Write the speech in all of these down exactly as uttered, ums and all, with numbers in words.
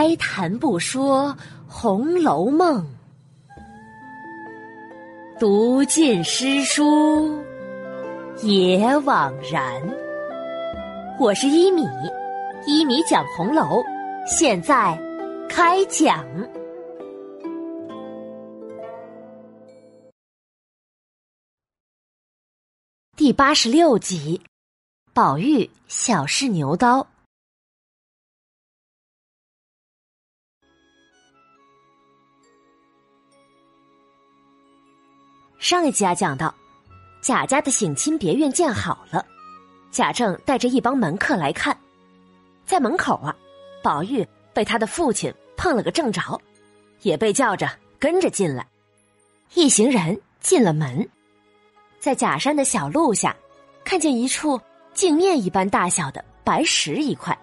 该谈不说《红楼梦》，读尽诗书也枉然。我是一米，一米讲红楼，现在开讲。第八十六集，宝玉小试牛刀。上一集啊讲到，贾家的省亲别院建好了，贾政带着一帮门客来看，在门口啊，宝玉被他的父亲碰了个正着，也被叫着跟着进来。一行人进了门，在假山的小路下，看见一处镜面一般大小的白石一块，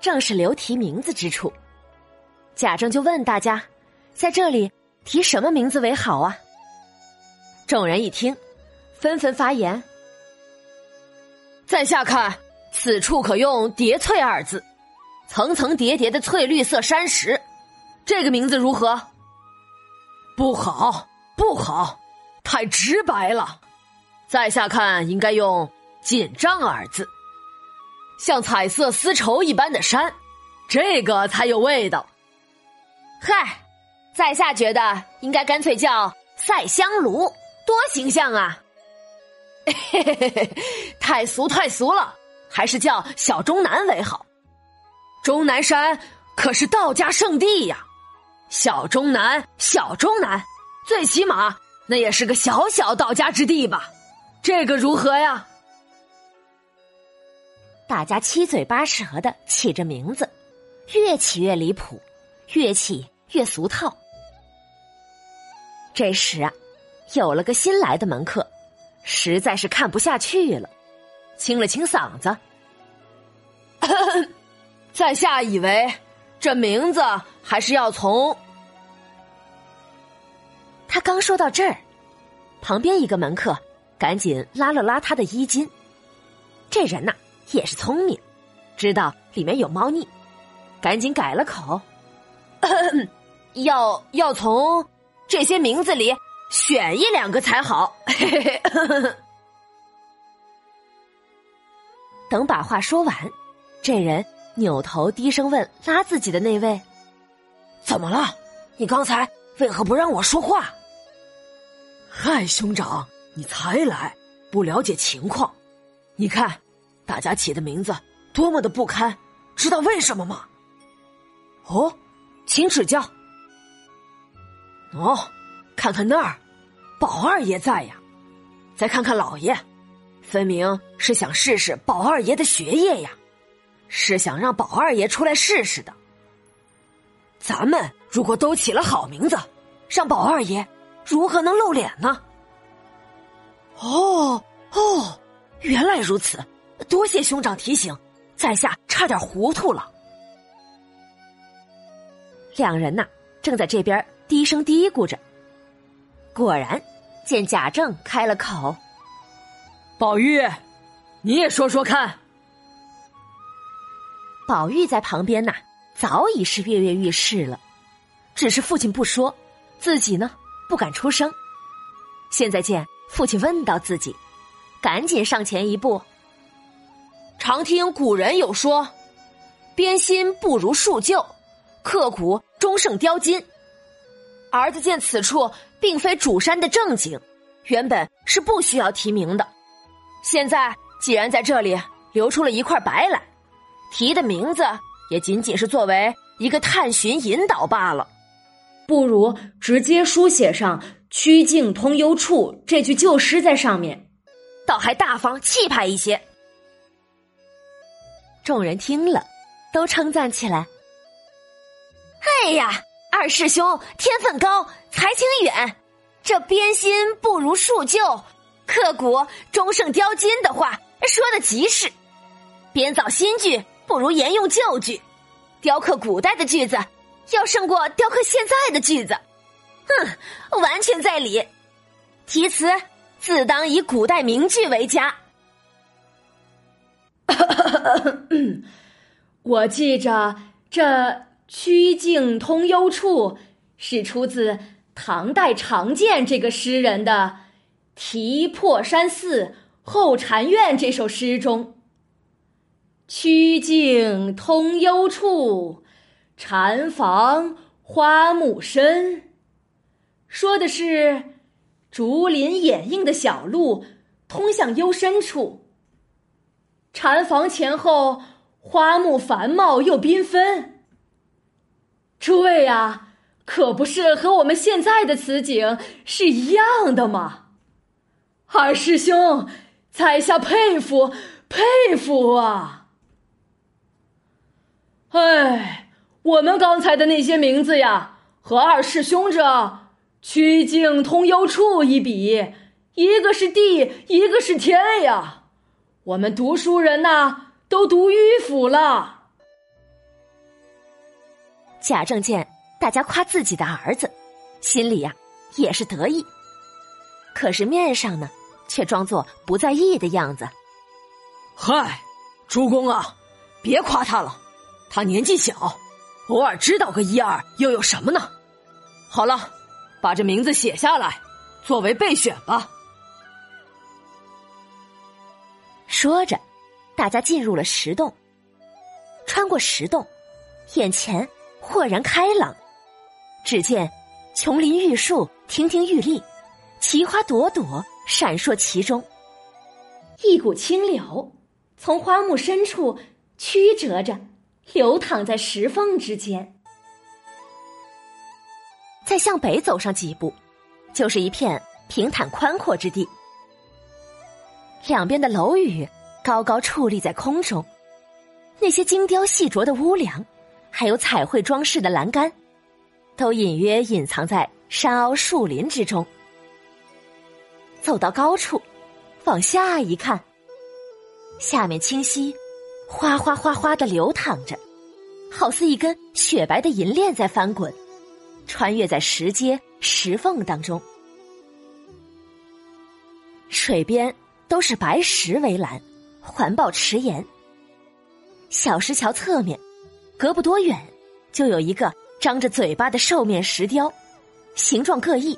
正是刘提名字之处。贾政就问大家，在这里提什么名字为好啊？众人一听，纷纷发言。在下看此处可用叠翠二字，层层叠叠的翠绿色山石，这个名字如何？不好，不好，太直白了。在下看应该用锦帐二字，像彩色丝绸一般的山，这个才有味道。嗨，在下觉得应该干脆叫赛香炉，多形象啊。嘿嘿嘿嘿，太俗太俗了，还是叫小终南为好。终南山可是道家圣地呀，小终南，小终南，最起码那也是个小小道家之地吧，这个如何呀？大家七嘴八舌的起着名字，越起越离谱，越起越俗套。这时啊，有了个新来的门客，实在是看不下去了，清了清嗓子。在下以为这名字还是要从……他刚说到这儿，旁边一个门客赶紧拉了拉他的衣襟。这人呐，也是聪明，知道里面有猫腻，赶紧改了口。要要从这些名字里选一两个才好。等把话说完，这人扭头低声问拉自己的那位，怎么了？你刚才为何不让我说话？嗨，兄长，你才来，不了解情况。你看大家起的名字多么的不堪，知道为什么吗？哦，请指教。哦，看看那儿，宝二爷在呀。再看看老爷，分明是想试试宝二爷的学业呀，是想让宝二爷出来试试的。咱们如果都起了好名字，让宝二爷如何能露脸呢？哦哦，原来如此，多谢兄长提醒，在下差点糊涂了。两人呐，正在这边低声嘀咕着，果然见贾政开了口，宝玉，你也说说看。宝玉在旁边呐，早已是跃跃欲试了，只是父亲不说，自己呢不敢出声。现在见父亲问到自己，赶紧上前一步。常听古人有说，编新不如树旧，刻骨终胜雕金。儿子见此处并非主山的正经，原本是不需要提名的，现在既然在这里留出了一块白来，提的名字也仅仅是作为一个探寻引导罢了，不如直接书写上曲径通幽处这句旧诗在上面，倒还大方气派一些。众人听了都称赞起来。哎呀，二师兄天分高，才情远，这编新不如树旧，刻骨终胜雕金的话说得极是。编造新句不如沿用旧句，雕刻古代的句子要胜过雕刻现在的句子。嗯，完全在理。题词自当以古代名句为佳。我记着这曲径通幽处是出自唐代常建这个诗人的题破山寺后禅院这首诗中。曲径通幽处，禅房花木深，说的是竹林掩映的小路通向幽深处。禅房前后花木繁茂又缤纷，诸位啊，可不是和我们现在的此景是一样的吗？二师兄，在下佩服佩服啊！哎，我们刚才的那些名字呀，和二师兄这曲径通幽处一比，一个是地，一个是天呀！我们读书人呐、啊，都读迂腐了。贾政见大家夸自己的儿子，心里呀、啊、也是得意，可是面上呢，却装作不在意的样子。嗨，主公啊，别夸他了，他年纪小，偶尔知道个一二又有什么呢？好了，把这名字写下来，作为备选吧。说着，大家进入了石洞。穿过石洞，眼前豁然开朗。只见琼林玉树亭亭玉立，奇花朵朵闪烁其中。一股清流从花木深处曲折着，流淌在石缝之间。再向北走上几步，就是一片平坦宽阔之地。两边的楼宇高高矗立在空中，那些精雕细琢的屋梁，还有彩绘装饰的栏杆，都隐约隐藏在山凹树林之中。走到高处，往下一看，下面清溪哗哗哗哗地流淌着，好似一根雪白的银链在翻滚，穿越在石阶石缝当中。水边都是白石围栏，环抱池沿。小石桥侧面，隔不多远，就有一个张着嘴巴的兽面石雕，形状各异。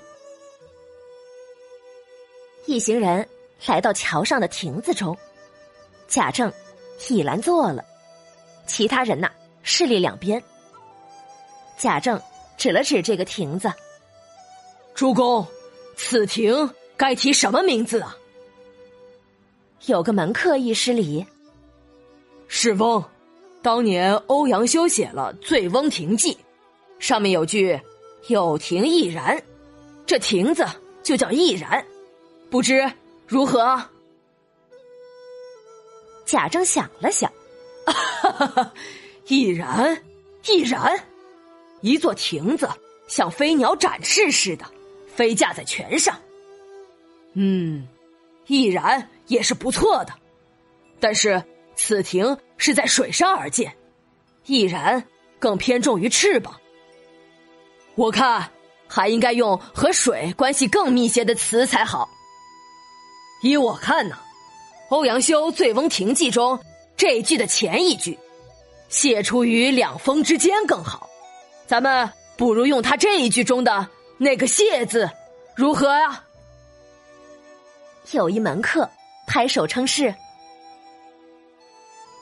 一行人来到桥上的亭子中，贾政倚栏坐了，其他人呐、啊、侍立两边。贾政指了指这个亭子：“主公，此亭该提什么名字啊？”有个门客一施礼：“是翁，当年欧阳修写了《醉翁亭记》，上面有句‘有亭亦然’，这亭子就叫亦然，不知如何？”贾政想了想，哈哈哈，亦然，亦然，一座亭子像飞鸟展翅似的，飞架在泉上。嗯，亦然也是不错的，但是此亭是在水上而建，亦然更偏重于翅膀。我看还应该用和水关系更密切的词才好。依我看呢，欧阳修《醉翁亭记》中这一句的前一句，写出于两峰之间更好。咱们不如用他这一句中的那个“谢”字，如何啊？有一门客拍手称是：“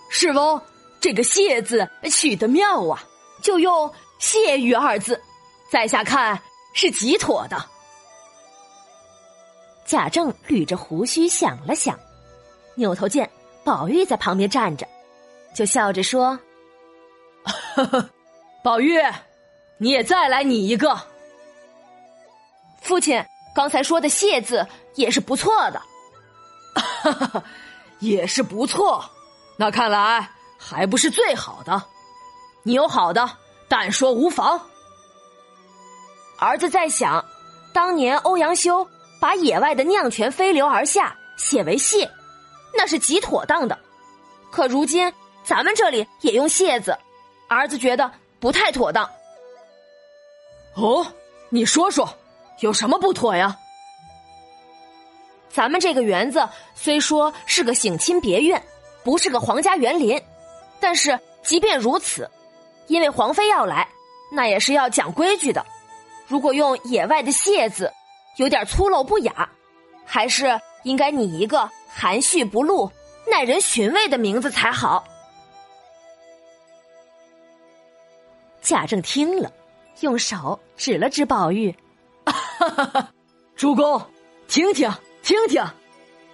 是翁，这个‘谢’字取得妙啊，就用‘谢遇’二字，在下看是极妥的。”贾政捋着胡须想了想，扭头见宝玉在旁边站着，就笑着说：“呵呵，宝玉，你也再来拟一个。父亲刚才说的‘谢’字也是不错的。”“哈哈，也是不错，那看来还不是最好的。你有好的，但说无妨。”“儿子在想，当年欧阳修把野外的酿泉飞流而下写为‘谢’，那是极妥当的。可如今咱们这里也用‘谢’字，儿子觉得不太妥当。”“哦，你说说，有什么不妥呀？”“咱们这个园子虽说是个省亲别院，不是个皇家园林，但是即便如此，因为皇妃要来，那也是要讲规矩的。如果用野外的谢字，有点粗陋不雅，还是应该拟一个含蓄不露、耐人寻味的名字才好。贾政听了，用手指了指宝玉：“主公，听听听听，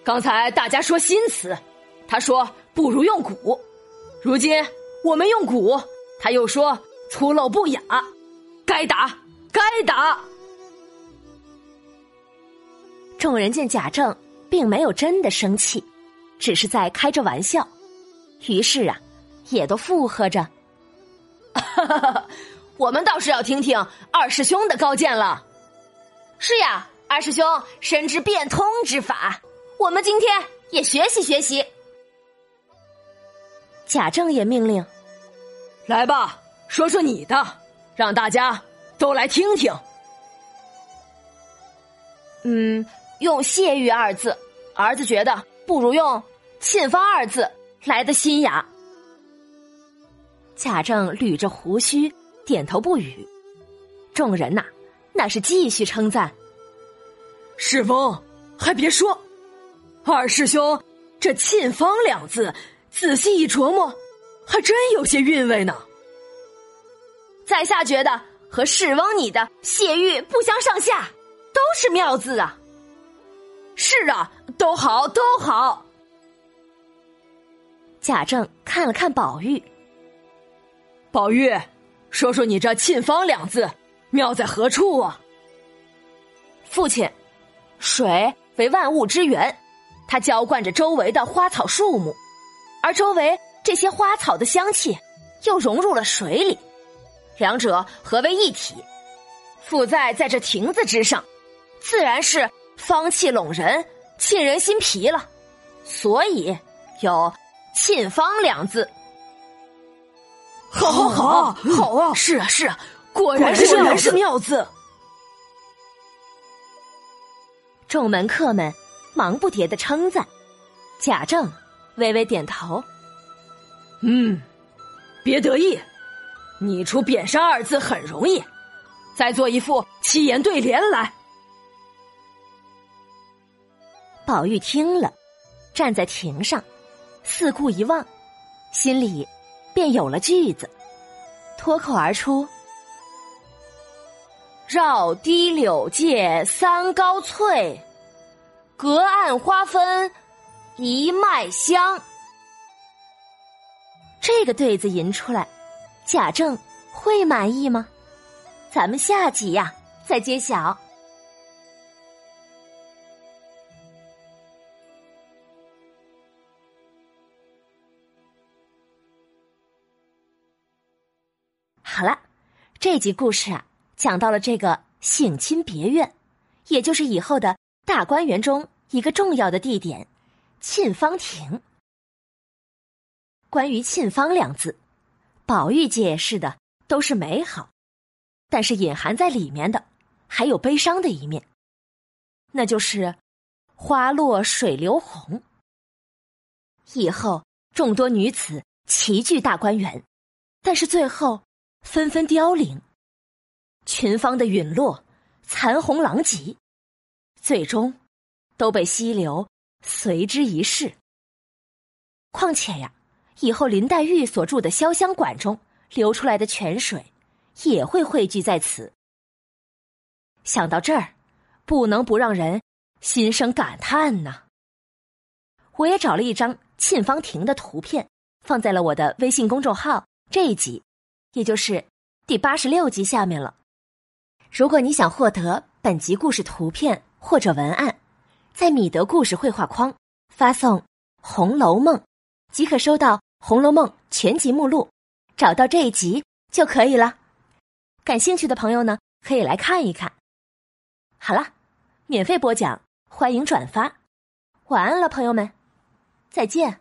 刚才大家说新词，他说不如用古，如今我们用古，他又说粗陋不雅，该打该打。”众人见贾政并没有真的生气，只是在开着玩笑，于是啊，也都附和着。我们倒是要听听二师兄的高见了。是呀，二师兄深知变通之法，我们今天也学习学习。贾政也命令：“来吧，说说你的，让大家都来听听。”嗯，用谢玉二字，儿子觉得不如用沁芳二字来得新雅。贾政捋着胡须点头不语，众人呐、啊，那是继续称赞。世风，还别说，二师兄这沁芳两字仔细一琢磨，还真有些韵味呢。在下觉得和世翁你的谢玉不相上下，都是妙字啊。是啊，都好都好。贾政看了看宝玉：“宝玉，说说你这沁芳两字妙在何处啊？”父亲，水为万物之源，它浇灌着周围的花草树木，而周围这些花草的香气又融入了水里，两者合为一体，附在在这亭子之上，自然是芳气笼人，沁人心脾了，所以有沁芳两字。好好好好啊！是啊是啊，果然是果然是妙字。众门客们忙不迭的称赞，贾政微微点头：“嗯，别得意，你出贬山二字很容易，再做一副七言对联来。”宝玉听了，站在亭上，四顾一望，心里便有了句子，脱口而出：“绕堤柳界三高翠，隔岸花分一脉香。”这个对子吟出来，贾政会满意吗？咱们下集呀、啊、再揭晓。好了，这集故事啊，讲到了这个省亲别院，也就是以后的大观园中一个重要的地点——沁芳亭。关于沁芳两字，宝玉解释的都是美好，但是隐含在里面的还有悲伤的一面，那就是花落水流红。以后众多女子齐聚大观园，但是最后纷纷凋零，群芳的陨落，残红狼藉，最终都被溪流随之一逝。况且呀，以后林黛玉所住的潇湘馆中流出来的泉水也会汇聚在此。想到这儿，不能不让人心生感叹呢。我也找了一张沁芳亭的图片，放在了我的微信公众号这一集，也就是第八十六集下面了。如果你想获得本集故事图片或者文案，在米德故事绘画框发送《红楼梦》，即可收到《红楼梦》全集目录，找到这一集就可以了。感兴趣的朋友呢，可以来看一看。好了，免费播讲，欢迎转发。晚安了，朋友们，再见。